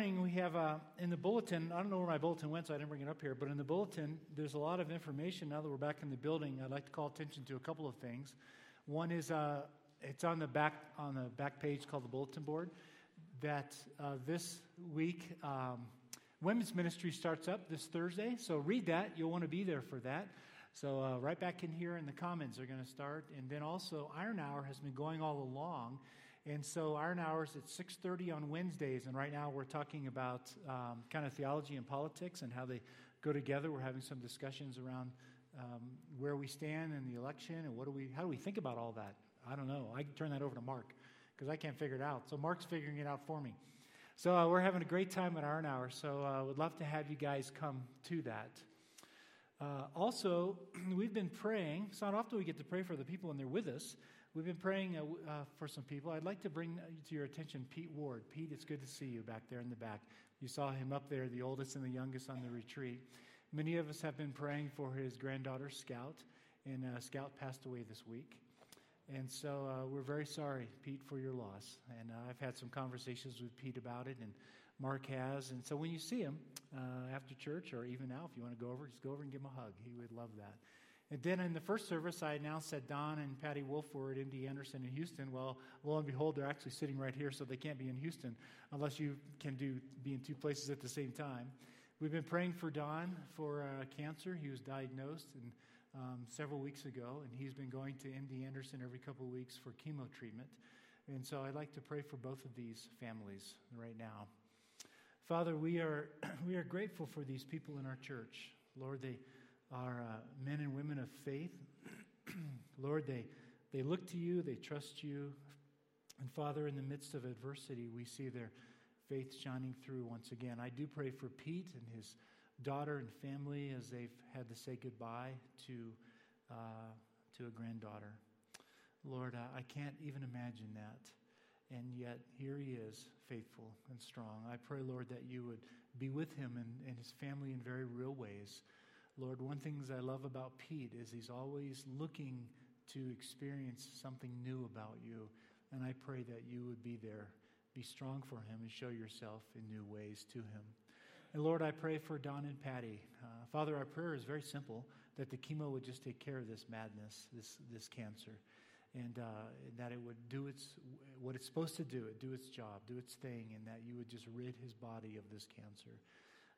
morning we have in the bulletin, I don't know where my bulletin went, so I didn't bring it up here, but in the bulletin there's a lot of information. Now that we're back in the building, I'd like to call attention to a couple of things. One is it's on the back page called the bulletin board, that this week women's ministry starts up this Thursday, so read that. You'll want to be there for that. So right back in here in the Commons are going to start. And then also Iron Hour has been going all along. And so Iron Hour is at 6:30 on Wednesdays. And right now we're talking about kind of theology and politics and how they go together. We're having some discussions around where we stand in the election and how do we think about all that. I don't know. I can turn that over to Mark because I can't figure it out. So Mark's figuring it out for me. So we're having a great time at Iron Hour. So I would love to have you guys come to that. Also, we've been praying. It's not often we get to pray for the people and they're with us. We've been praying for some people. I'd like to bring to your attention Pete Ward. Pete, it's good to see you back there in the back. You saw him up there, the oldest and the youngest on the retreat. Many of us have been praying for his granddaughter, Scout, and Scout passed away this week. And so we're very sorry, Pete, for your loss. And I've had some conversations with Pete about it, and Mark has. And so when you see him after church, or even now, if you want to go over, just go over and give him a hug. He would love that. And then in the first service, I announced that Don and Patty Wolf were at MD Anderson in Houston. Well, lo and behold, they're actually sitting right here, so they can't be in Houston unless you can be in two places at the same time. We've been praying for Don for cancer. He was diagnosed and several weeks ago, and he's been going to MD Anderson every couple of weeks for chemo treatment. And so I'd like to pray for both of these families right now. Father, we are grateful for these people in our church. Lord, they are men and women of faith. Lord, they look to you, they trust you. And Father, in the midst of adversity, we see their faith shining through once again. I do pray for Pete and his daughter and family as they've had to say goodbye to a granddaughter. Lord, I can't even imagine that. And yet, here he is, faithful and strong. I pray, Lord, that you would be with him and his family in very real ways. Lord, one thing I love about Pete is he's always looking to experience something new about you. And I pray that you would be there, be strong for him, and show yourself in new ways to him. And Lord, I pray for Don and Patty. Father, our prayer is very simple, that the chemo would just take care of this madness, this cancer. And that it would do what it's supposed to do, do its job, do its thing, and that you would just rid his body of this cancer.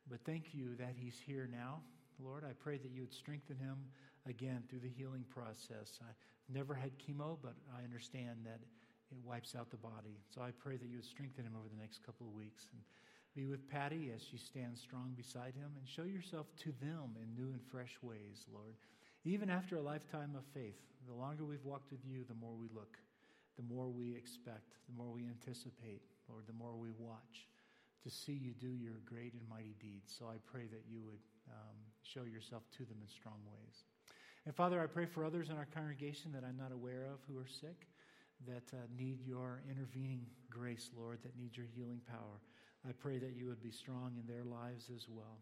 But thank you that he's here now. Lord, I pray that you would strengthen him again through the healing process. I've never had chemo, but I understand that it wipes out the body. So I pray that you would strengthen him over the next couple of weeks. And be with Patty as she stands strong beside him, and show yourself to them in new and fresh ways, Lord. Even after a lifetime of faith, the longer we've walked with you, the more we look, the more we expect, the more we anticipate, Lord, the more we watch to see you do your great and mighty deeds. So I pray that you would show yourself to them in strong ways. And Father, I pray for others in our congregation that I'm not aware of who are sick, that need your intervening grace, Lord, that need your healing power. I pray that you would be strong in their lives as well.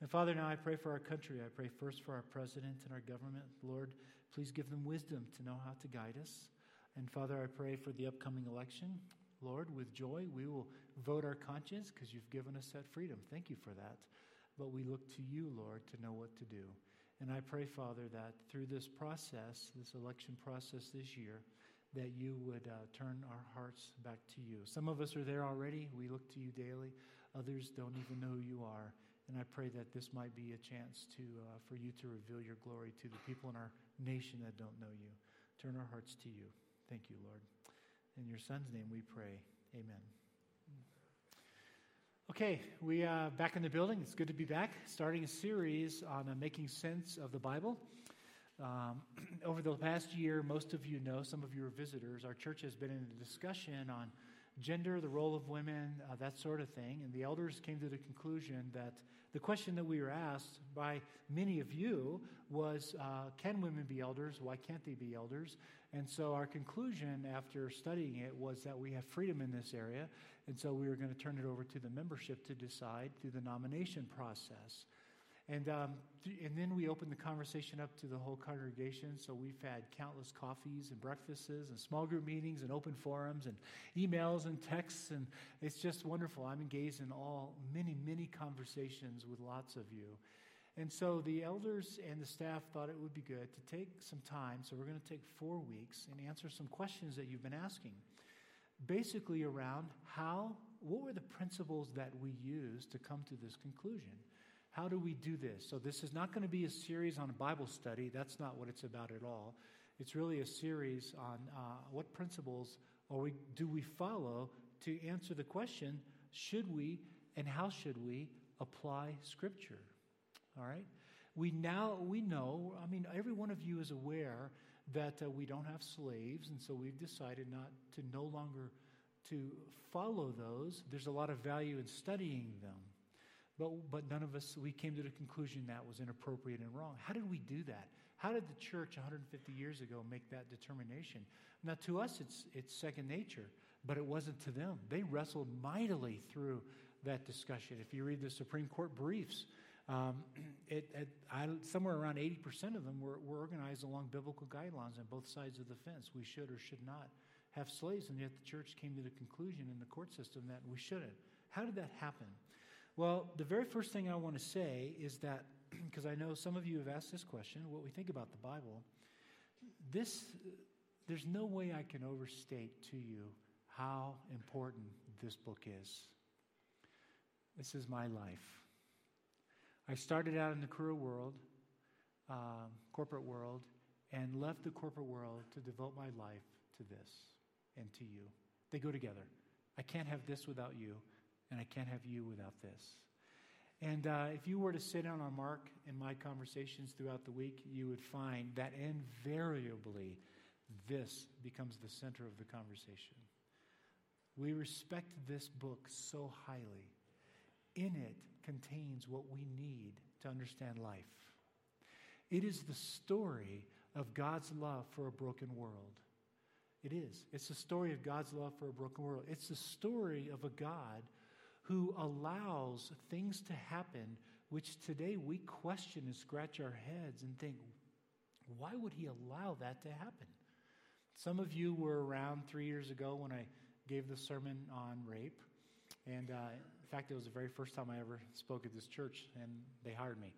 And Father, now I pray for our country. I pray first for our president and our government. Lord, please give them wisdom to know how to guide us. And Father, I pray for the upcoming election. Lord, with joy, we will vote our conscience because you've given us that freedom. Thank you for that. But we look to you, Lord, to know what to do. And I pray, Father, that through this process, this election process this year, that you would turn our hearts back to you. Some of us are there already. We look to you daily. Others don't even know who you are. And I pray that this might be a chance for you to reveal your glory to the people in our nation that don't know you. Turn our hearts to you. Thank you, Lord. In your son's name we pray. Amen. Okay, we are back in the building. It's good to be back. Starting a series on making sense of the Bible. Over the past year, most of you know, some of you are visitors, our church has been in a discussion on gender, the role of women, that sort of thing. And the elders came to the conclusion that the question that we were asked by many of you was, can women be elders? Why can't they be elders? And so our conclusion after studying it was that we have freedom in this area. And so we were going to turn it over to the membership to decide through the nomination process. And then we opened the conversation up to the whole congregation. So we've had countless coffees and breakfasts and small group meetings and open forums and emails and texts. And it's just wonderful. I'm engaged in many conversations with lots of you. And so the elders and the staff thought it would be good to take some time. So we're going to take 4 weeks and answer some questions that you've been asking. Basically around what were the principles that we used to come to this conclusion? How do we do this? So this is not going to be a series on a Bible study. That's not what it's about at all. It's really a series on what principles do we follow to answer the question, should we and how should we apply Scripture? All right? We know, I mean, every one of you is aware that we don't have slaves, and so we've decided no longer to follow those. There's a lot of value in studying them. But none of us, we came to the conclusion that was inappropriate and wrong. How did we do that? How did the church 150 years ago make that determination? Now, to us, it's second nature, but it wasn't to them. They wrestled mightily through that discussion. If you read the Supreme Court briefs, somewhere around 80% of them were organized along biblical guidelines on both sides of the fence. We should or should not have slaves, and yet the church came to the conclusion in the court system that we shouldn't. How did that happen? Well, the very first thing I want to say is that, because I know some of you have asked this question, what we think about the Bible, there's no way I can overstate to you how important this book is. This is my life. I started out in the corporate world, and left the corporate world to devote my life to this and to you. They go together. I can't have this without you. And I can't have you without this. And if you were to sit down on Mark in my conversations throughout the week, you would find that invariably this becomes the center of the conversation. We respect this book so highly. In it contains what we need to understand life. It is the story of God's love for a broken world. It is. It's the story of God's love for a broken world. It's the story of a God who allows things to happen, which today we question and scratch our heads and think, why would he allow that to happen? Some of you were around 3 years ago when I gave the sermon on rape. And in fact, it was the very first time I ever spoke at this church, and they hired me.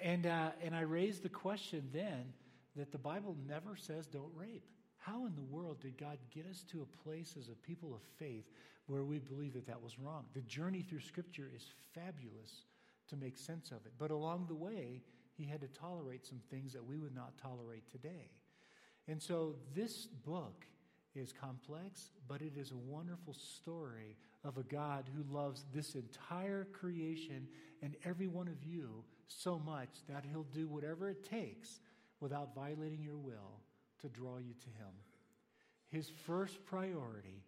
And I raised the question then that the Bible never says don't rape. How in the world did God get us to a place as a people of faith where we believe that that was wrong? The journey through Scripture is fabulous to make sense of it. But along the way, he had to tolerate some things that we would not tolerate today. And so this book is complex, but it is a wonderful story of a God who loves this entire creation and every one of you so much that he'll do whatever it takes without violating your will to draw you to him. His first priority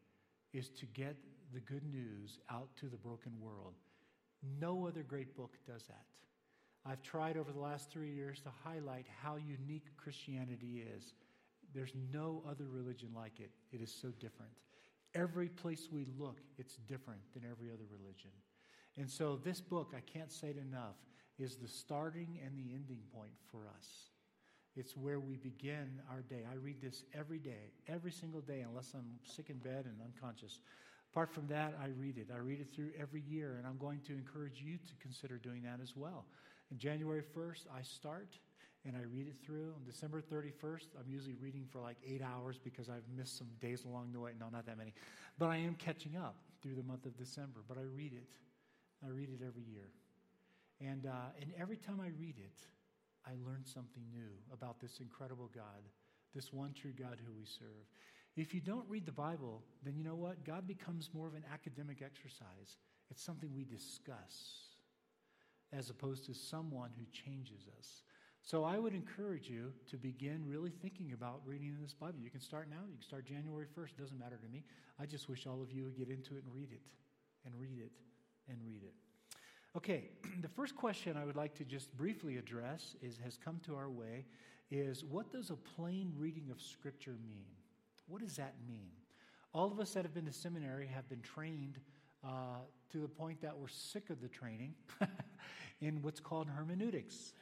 is to get the good news out to the broken world. No other great book does that. I've tried over the last 3 years to highlight how unique Christianity is. There's no other religion like it. It is so different. Every place we look, it's different than every other religion. And so this book, I can't say it enough, is the starting and the ending point for us. It's where we begin our day. I read this every day, every single day, unless I'm sick in bed and unconscious. Apart from that, I read it. I read it through every year, and I'm going to encourage you to consider doing that as well. On January 1st, I start, and I read it through. On December 31st, I'm usually reading for like 8 hours because I've missed some days along the way. No, not that many. But I am catching up through the month of December. But I read it. I read it every year. And every time I read it, I learned something new about this incredible God, this one true God who we serve. If you don't read the Bible, then you know what? God becomes more of an academic exercise. It's something we discuss as opposed to someone who changes us. So I would encourage you to begin really thinking about reading this Bible. You can start now. You can start January 1st. It doesn't matter to me. I just wish all of you would get into it and read it and read it and read it. Okay, the first question I would like to just briefly address has come to our way is, what does a plain reading of Scripture mean? What does that mean? All of us that have been to seminary have been trained to the point that we're sick of the training in what's called hermeneutics.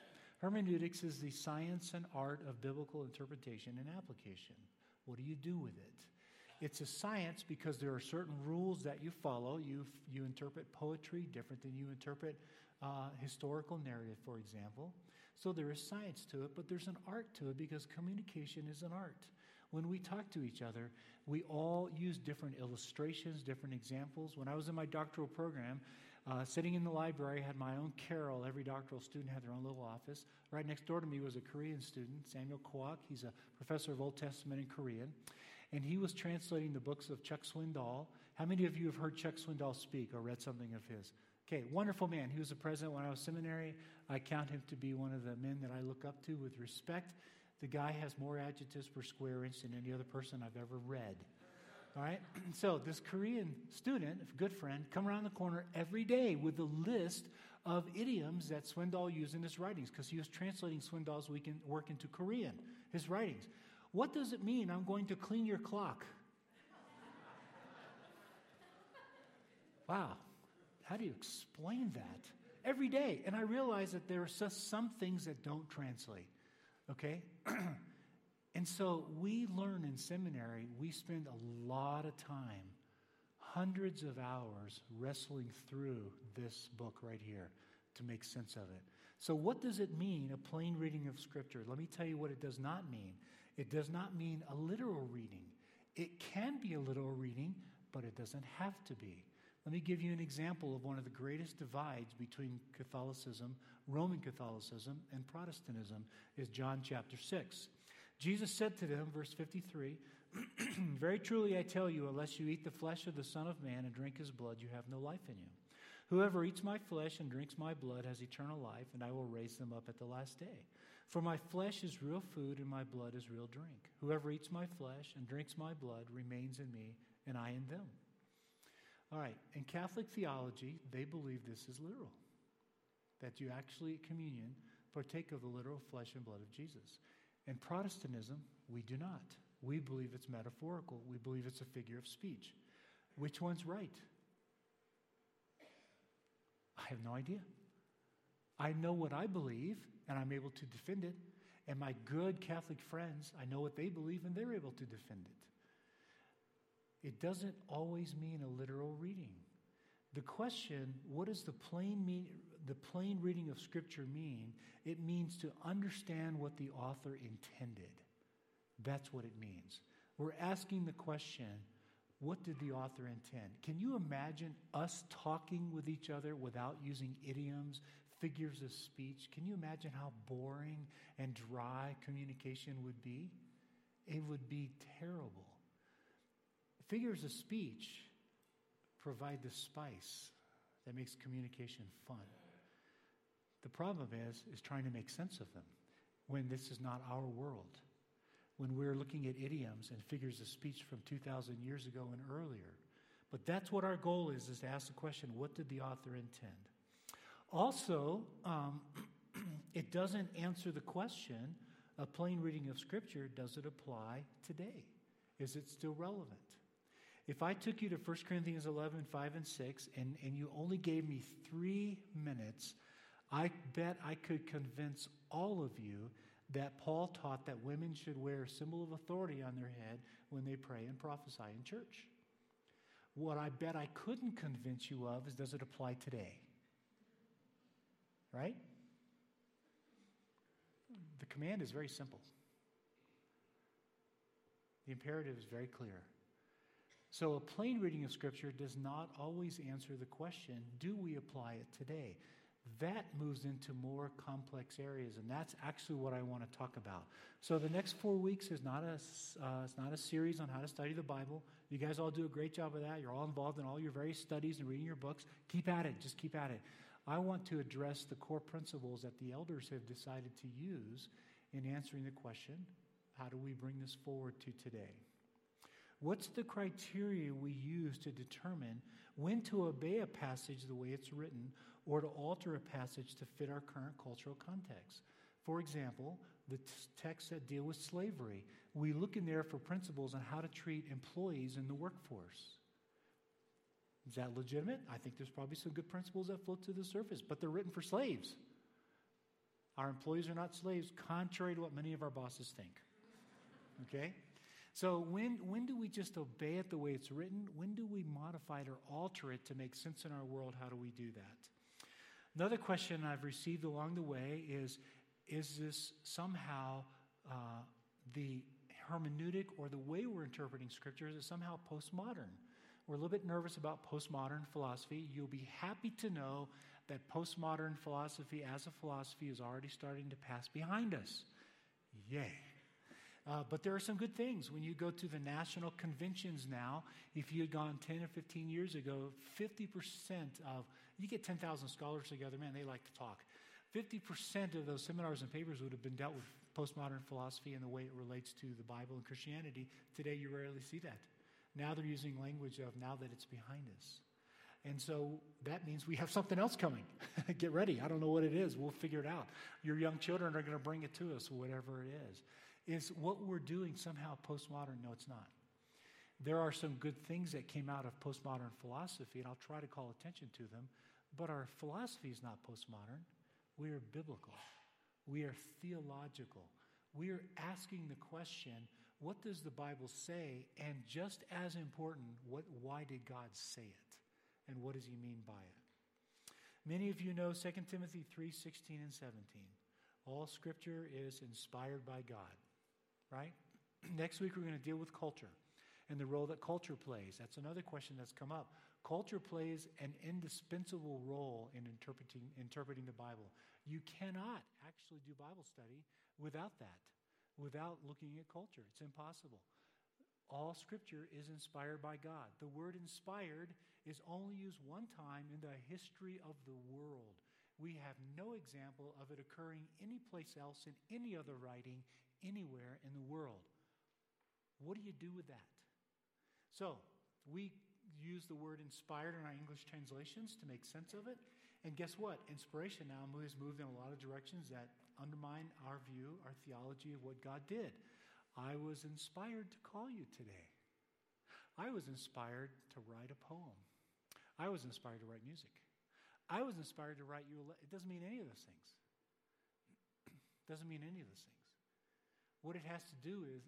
Hermeneutics is the science and art of biblical interpretation and application. What do you do with it? It's a science because there are certain rules that you follow. You interpret poetry different than you interpret historical narrative, for example. So there is science to it, but there's an art to it because communication is an art. When we talk to each other, we all use different illustrations, different examples. When I was in my doctoral program, sitting in the library, I had my own carol. Every doctoral student had their own little office. Right next door to me was a Korean student, Samuel Kwok. He's a professor of Old Testament and Korean. And he was translating the books of Chuck Swindoll. How many of you have heard Chuck Swindoll speak or read something of his? Okay, wonderful man. He was the president when I was seminary. I count him to be one of the men that I look up to with respect. The guy has more adjectives per square inch than any other person I've ever read. All right? So this Korean student, good friend, come around the corner every day with a list of idioms that Swindoll used in his writings because he was translating Swindoll's work into Korean, his writings. What does it mean I'm going to clean your clock? Wow. How do you explain that? Every day. And I realize that there are just some things that don't translate. Okay? And so we learn in seminary, we spend a lot of time, hundreds of hours wrestling through this book right here to make sense of it. So what does it mean, a plain reading of Scripture? Let me tell you what it does not mean. It does not mean a literal reading. It can be a literal reading, but it doesn't have to be. Let me give you an example of one of the greatest divides between Catholicism, Roman Catholicism, and Protestantism is John chapter 6. Jesus said to them, verse 53, "Very truly I tell you, unless you eat the flesh of the Son of Man and drink his blood, you have no life in you. Whoever eats my flesh and drinks my blood has eternal life, and I will raise them up at the last day. For my flesh is real food and my blood is real drink. Whoever eats my flesh and drinks my blood remains in me, and I in them." All right, in Catholic theology, they believe this is literal, that you actually, at communion, partake of the literal flesh and blood of Jesus. In Protestantism, we do not. We believe it's metaphorical. We believe it's a figure of speech. Which one's right? I have no idea. I know what I believe, and I'm able to defend it. And my good Catholic friends, I know what they believe, and they're able to defend it. It doesn't always mean a literal reading. The question, what does the plain reading of Scripture mean? It means to understand what the author intended. That's what it means. We're asking the question, what did the author intend? Can you imagine us talking with each other without using idioms, figures of speech? Can you imagine how boring and dry communication would be? It would be terrible. Figures of speech provide the spice that makes communication fun. The problem is trying to make sense of them when this is not our world. When we're looking at idioms and figures of speech from 2,000 years ago and earlier. But that's what our goal is to ask the question, what did the author intend? Also, it doesn't answer the question, a plain reading of Scripture, does it apply today? Is it still relevant? If I took you to 1 Corinthians 11, 5, and 6, and you only gave me 3 minutes, I bet I could convince all of you that Paul taught that women should wear a symbol of authority on their head when they pray and prophesy in church. What I bet I couldn't convince you of is, does it apply today? Right? The command is very simple. The imperative is very clear. So a plain reading of Scripture does not always answer the question, do we apply it today? That moves into more complex areas, and that's actually what I want to talk about. So the next 4 weeks is not a series on how to study the Bible. You guys all do a great job of that. You're all involved in all your various studies and reading your books. Keep at it. Just keep at it. I want to address the core principles that the elders have decided to use in answering the question, how do we bring this forward to today? What's the criteria we use to determine when to obey a passage the way it's written or to alter a passage to fit our current cultural context? For example, the texts that deal with slavery. We look in there for principles on how to treat employees in the workforce. Is that legitimate? I think there's probably some good principles that float to the surface, but they're written for slaves. Our employees are not slaves, contrary to what many of our bosses think. Okay? So when do we just obey it the way it's written? When do we modify it or alter it to make sense in our world? How do we do that? Another question I've received along the way is this somehow the hermeneutic or the way we're interpreting scriptures is somehow postmodern? We're a little bit nervous about postmodern philosophy. You'll be happy to know that postmodern philosophy as a philosophy is already starting to pass behind us. Yay. But there are some good things. When you go to the national conventions now, if you had gone 10 or 15 years ago, 50% of, you get 10,000 scholars together, man, they like to talk. 50% of those seminars and papers would have been dealt with postmodern philosophy and the way it relates to the Bible and Christianity. Today, you rarely see that. Now they're using language of now that it's behind us. And so that means we have something else coming. Get ready. I don't know what it is. We'll figure it out. Your young children are going to bring it to us, whatever it is. Is what we're doing somehow postmodern? No, it's not. There are some good things that came out of postmodern philosophy, and I'll try to call attention to them, but our philosophy is not postmodern. We are biblical. We are theological. We are asking the question, what does the Bible say? And just as important, why did God say it? And what does he mean by it? Many of you know 2 Timothy 3:16 and 17. All scripture is inspired by God, right? Next week, we're going to deal with culture and the role that culture plays. That's another question that's come up. Culture plays an indispensable role in interpreting the Bible. You cannot actually do Bible study without that, without looking at culture. It's impossible. All scripture is inspired by God. The word inspired is only used one time in the history of the world. We have no example of it occurring anyplace else in any other writing anywhere in the world. What do you do with that? So we use the word inspired in our English translations to make sense of it. And guess what? Inspiration now has moved in a lot of directions that undermine our view, our theology of what God did. I was inspired to call you today. I was inspired to write a poem. I was inspired to write music. I was inspired to write you a letter. It doesn't mean any of those things. It doesn't mean any of those things. What it has to do is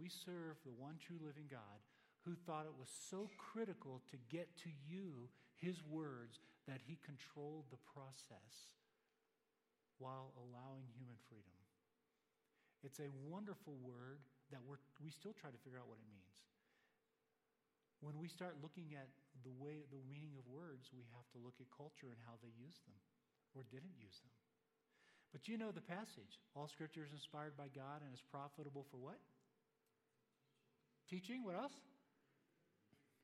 we serve the one true living God who thought it was so critical to get to you his words that he controlled the process while allowing human freedom. It's a wonderful word that we still try to figure out what it means. When we start looking at the meaning of words, we have to look at culture and how they used them or didn't use them. But you know the passage. All scripture is inspired by God and is profitable for what? Teaching. What else?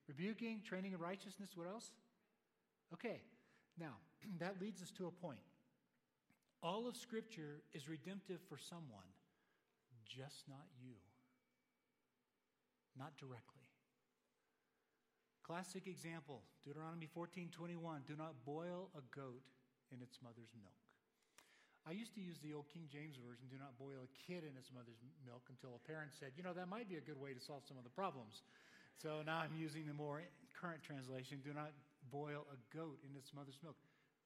Rebuking, training in righteousness. What else? Okay. Now, that leads us to a point. All of scripture is redemptive for someone, just not you. Not directly. Classic example, Deuteronomy 14:21, do not boil a goat in its mother's milk. I used to use the old King James Version, do not boil a kid in its mother's milk, until a parent said, you know, that might be a good way to solve some of the problems. So now I'm using the more current translation, do not boil a goat in its mother's milk.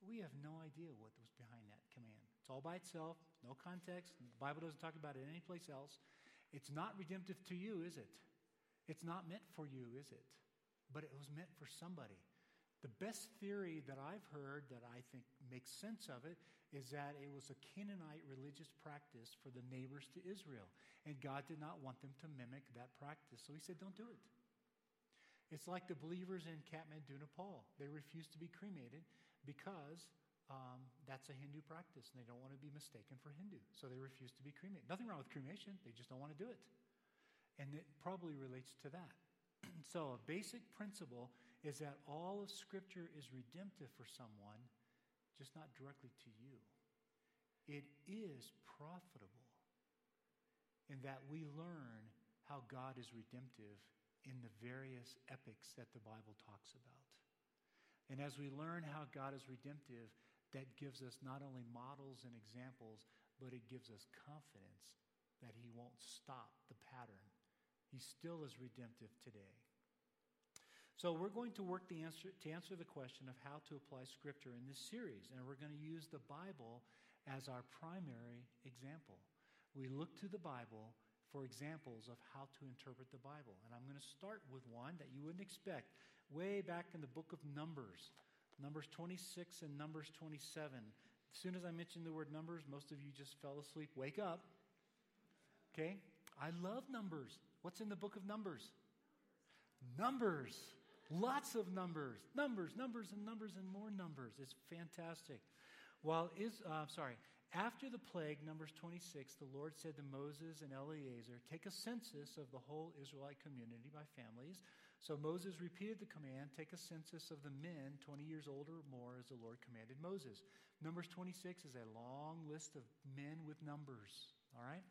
We have no idea what was behind that command. It's all by itself, no context. The Bible doesn't talk about it anyplace else. It's not redemptive to you, is it? It's not meant for you, is it? But it was meant for somebody. The best theory that I've heard that I think makes sense of it is that it was a Canaanite religious practice for the neighbors to Israel, and God did not want them to mimic that practice, so he said, don't do it. It's like the believers in Kathmandu, Nepal. They refuse to be cremated because that's a Hindu practice, and they don't want to be mistaken for Hindu, so they refuse to be cremated. Nothing wrong with cremation. They just don't want to do it, and it probably relates to that. So a basic principle is that all of Scripture is redemptive for someone, just not directly to you. It is profitable in that we learn how God is redemptive in the various epics that the Bible talks about. And as we learn how God is redemptive, that gives us not only models and examples, but it gives us confidence that he won't stop the pattern. He still is redemptive today. So we're going to work to answer the question of how to apply Scripture in this series, and we're going to use the Bible as our primary example. We look to the Bible for examples of how to interpret the Bible, and I'm going to start with one that you wouldn't expect, way back in the book of Numbers, Numbers 26 and Numbers 27. As soon as I mentioned the word Numbers, most of you just fell asleep. Wake up. Okay? I love Numbers. What's in the book of Numbers? Numbers. Lots of numbers. Numbers, numbers, and numbers, and more numbers. It's fantastic. After the plague, Numbers 26, the Lord said to Moses and Eleazar, take a census of the whole Israelite community by families. So Moses repeated the command, take a census of the men 20 years old or more, as the Lord commanded Moses. Numbers 26 is a long list of men with numbers, all right?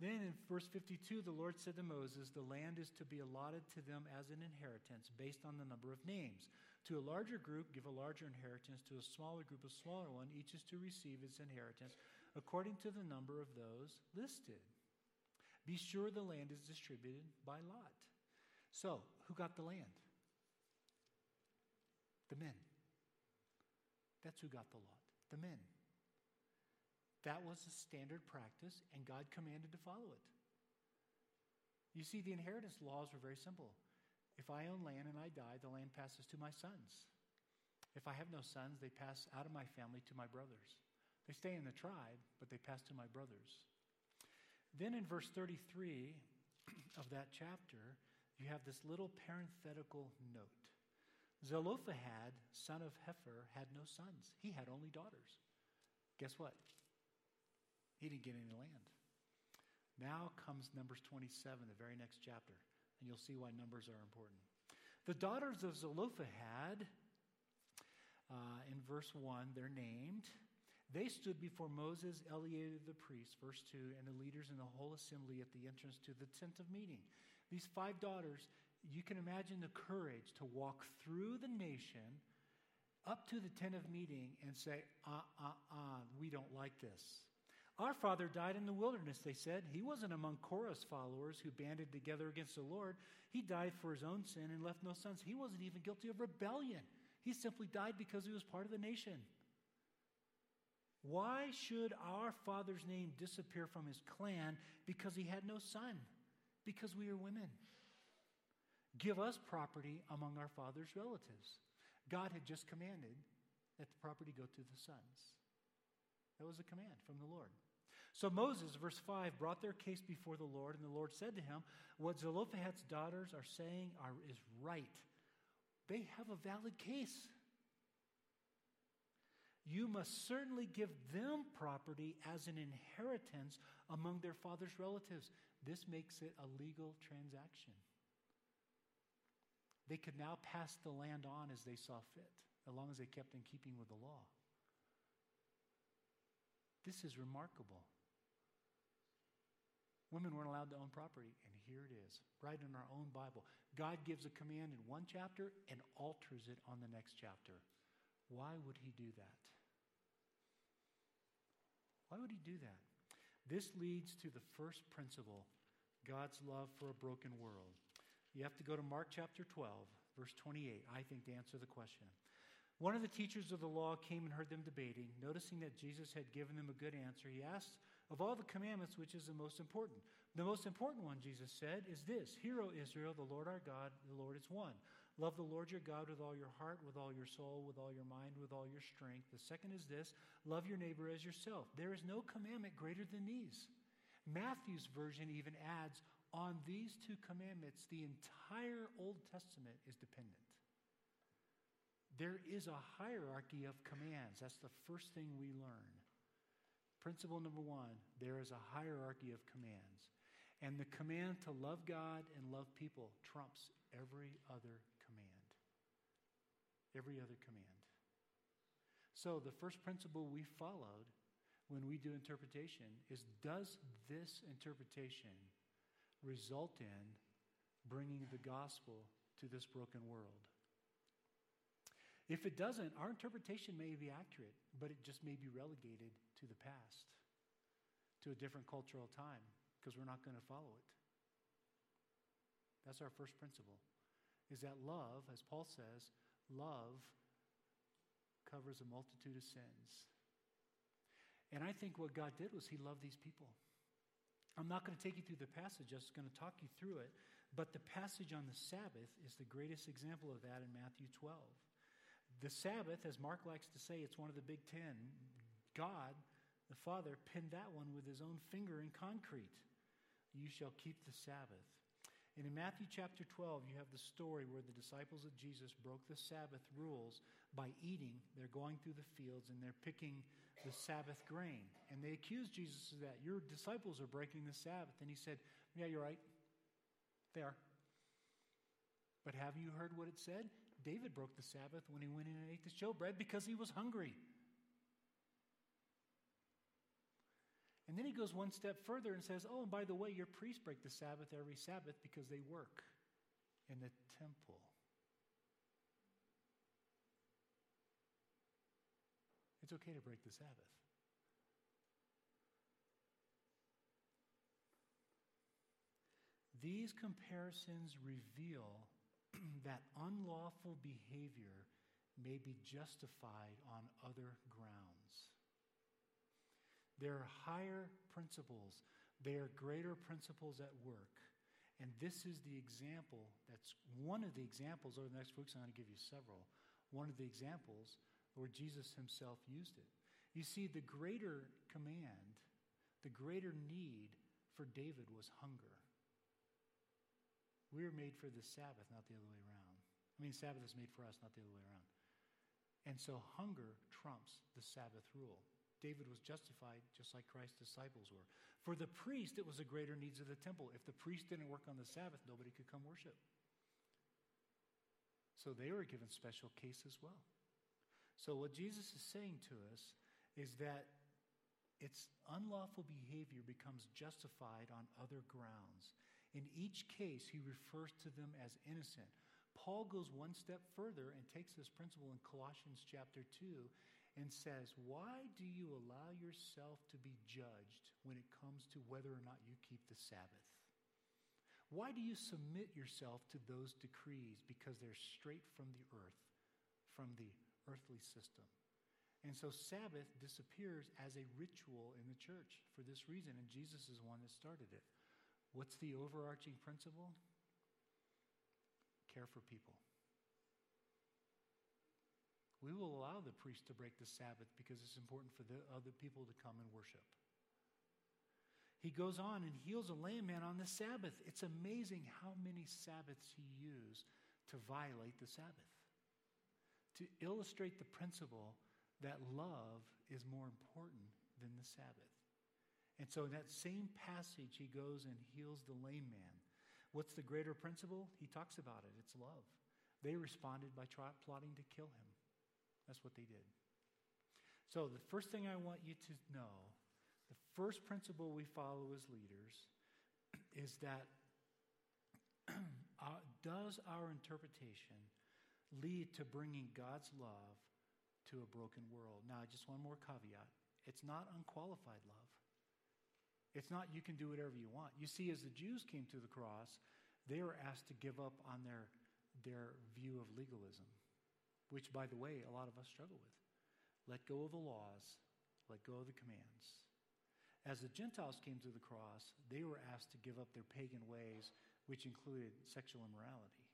Then in verse 52, the Lord said to Moses, the land is to be allotted to them as an inheritance based on the number of names. To a larger group, give a larger inheritance. To a smaller group, a smaller one. Each is to receive its inheritance according to the number of those listed. Be sure the land is distributed by lot. So, who got the land? The men. That's who got the lot. The men. That was the standard practice, and God commanded to follow it. You see, the inheritance laws were very simple. If I own land and I die, the land passes to my sons. If I have no sons, they pass out of my family to my brothers. They stay in the tribe, but they pass to my brothers. Then in verse 33 of that chapter, you have this little parenthetical note. Zelophehad, son of Hefer, had no sons. He had only daughters. Guess what? He didn't get any land. Now comes Numbers 27, the very next chapter, and you'll see why numbers are important. The daughters of Zelophehad, in verse 1, they're named. They stood before Moses, Eleazar the priest, verse 2, and the leaders in the whole assembly at the entrance to the tent of meeting. These 5 daughters, you can imagine the courage to walk through the nation up to the tent of meeting and say, we don't like this. Our father died in the wilderness, they said. He wasn't among Korah's followers who banded together against the Lord. He died for his own sin and left no sons. He wasn't even guilty of rebellion. He simply died because he was part of the nation. Why should our father's name disappear from his clan? Because he had no son. Because we are women. Give us property among our father's relatives. God had just commanded that the property go to the sons. That was a command from the Lord. So Moses, verse 5, brought their case before the Lord, and the Lord said to him, what Zelophehad's daughters are saying is right. They have a valid case. You must certainly give them property as an inheritance among their father's relatives. This makes it a legal transaction. They could now pass the land on as they saw fit, as long as they kept in keeping with the law. This is remarkable. Women weren't allowed to own property, and here it is, right in our own Bible. God gives a command in one chapter and alters it on the next chapter. Why would he do that? Why would he do that? This leads to the first principle, God's love for a broken world. You have to go to Mark chapter 12, verse 28, I think, to answer the question. One of the teachers of the law came and heard them debating. Noticing that Jesus had given them a good answer, he asked, of all the commandments, which is the most important? The most important one, Jesus said, is this. Hear, O Israel, the Lord our God, the Lord is one. Love the Lord your God with all your heart, with all your soul, with all your mind, with all your strength. The second is this. Love your neighbor as yourself. There is no commandment greater than these. Matthew's version even adds, on these 2 commandments, the entire Old Testament is dependent. There is a hierarchy of commands. That's the first thing we learn. Principle number 1, there is a hierarchy of commands. And the command to love God and love people trumps every other command. Every other command. So the first principle we followed when we do interpretation is, does this interpretation result in bringing the gospel to this broken world? If it doesn't, our interpretation may be accurate, but it just may be relegated to the past, to a different cultural time, because we're not going to follow it. That's our first principle. is that love, as Paul says, love covers a multitude of sins. And I think what God did was he loved these people. I'm not going to take you through the passage. I'm just going to talk you through it. But the passage on the Sabbath is the greatest example of that in Matthew 12. The Sabbath, as Mark likes to say, it's one of the big 10. God, the Father, pinned that one with his own finger in concrete. You shall keep the Sabbath. And in Matthew chapter 12, you have the story where the disciples of Jesus broke the Sabbath rules by eating. They're going through the fields and they're picking the Sabbath grain. And they accused Jesus of that. Your disciples are breaking the Sabbath. And he said, yeah, you're right. They are. But have you heard what it said? David broke the Sabbath when he went in and ate the showbread because he was hungry. And then he goes one step further and says, oh, and by the way, your priests break the Sabbath every Sabbath because they work in the temple. It's okay to break the Sabbath. These comparisons reveal that unlawful behavior may be justified on other grounds. There are higher principles. There are greater principles at work. And this is the example, that's one of the examples, over the next weeks I'm going to give you several, one of the examples where Jesus himself used it. You see, the greater command, the greater need for David was hunger. We were made for the Sabbath, not the other way around. I mean, Sabbath is made for us, not the other way around. And so hunger trumps the Sabbath rule. David was justified just like Christ's disciples were. For the priest, it was the greater needs of the temple. If the priest didn't work on the Sabbath, nobody could come worship. So they were given special case as well. So what Jesus is saying to us is that its unlawful behavior becomes justified on other grounds. In each case, he refers to them as innocent. Paul goes one step further and takes this principle in Colossians chapter 2 and says, why do you allow yourself to be judged when it comes to whether or not you keep the Sabbath? Why do you submit yourself to those decrees? Because they're straight from the earth, from the earthly system. And so Sabbath disappears as a ritual in the church for this reason, and Jesus is the one that started it. What's the overarching principle? Care for people. We will allow the priest to break the Sabbath because it's important for the other people to come and worship. He goes on and heals a lame man on the Sabbath. It's amazing how many Sabbaths he used to violate the Sabbath, to illustrate the principle that love is more important than the Sabbath. And so in that same passage, he goes and heals the lame man. What's the greater principle? He talks about it. It's love. They responded by plotting to kill him. That's what they did. So the first thing I want you to know, the first principle we follow as leaders is that does our interpretation lead to bringing God's love to a broken world? Now, just one more caveat. It's not unqualified love. It's not you can do whatever you want. You see, as the Jews came to the cross, they were asked to give up on their view of legalism, which, by the way, a lot of us struggle with. Let go of the laws. Let go of the commands. As the Gentiles came to the cross, they were asked to give up their pagan ways, which included sexual immorality.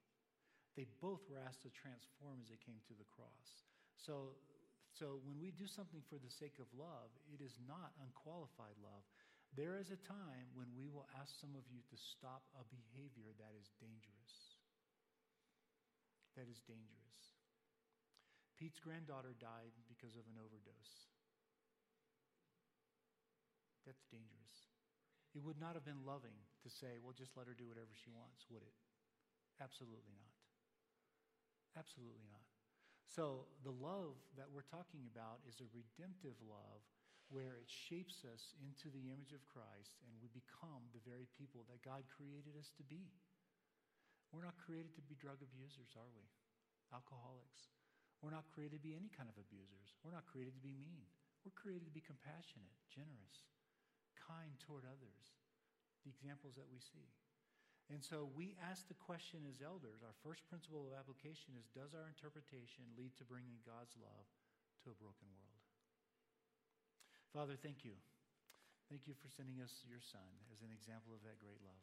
They both were asked to transform as they came to the cross. So when we do something for the sake of love, it is not unqualified love. There is a time when we will ask some of you to stop a behavior that is dangerous. That is dangerous. Pete's granddaughter died because of an overdose. That's dangerous. It would not have been loving to say, well, just let her do whatever she wants, would it? Absolutely not. Absolutely not. So the love that we're talking about is a redemptive love where it shapes us into the image of Christ and we become the very people that God created us to be. We're not created to be drug abusers, are we? Alcoholics. We're not created to be any kind of abusers. We're not created to be mean. We're created to be compassionate, generous, kind toward others, the examples that we see. And so we ask the question as elders, our first principle of application is, does our interpretation lead to bringing God's love to a broken world? Father, thank you. Thank you for sending us your Son as an example of that great love.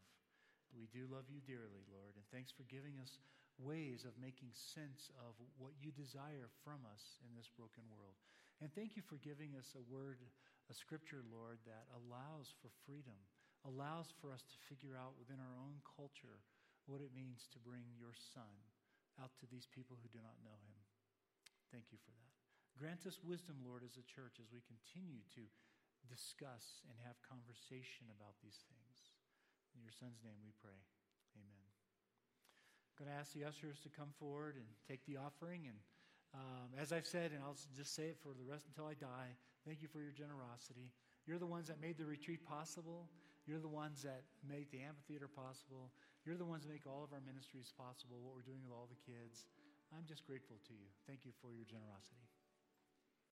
We do love you dearly, Lord, and thanks for giving us ways of making sense of what you desire from us in this broken world. And thank you for giving us a word, a scripture, Lord, that allows for freedom, allows for us to figure out within our own culture what it means to bring your Son out to these people who do not know him. Thank you for that. Grant us wisdom, Lord, as a church, as we continue to discuss and have conversation about these things. In your Son's name we pray. Amen. I'm going to ask the ushers to come forward and take the offering. And as I've said, and I'll just say it for the rest until I die, thank you for your generosity. You're the ones that made the retreat possible. You're the ones that made the amphitheater possible. You're the ones that make all of our ministries possible, what we're doing with all the kids. I'm just grateful to you. Thank you for your generosity.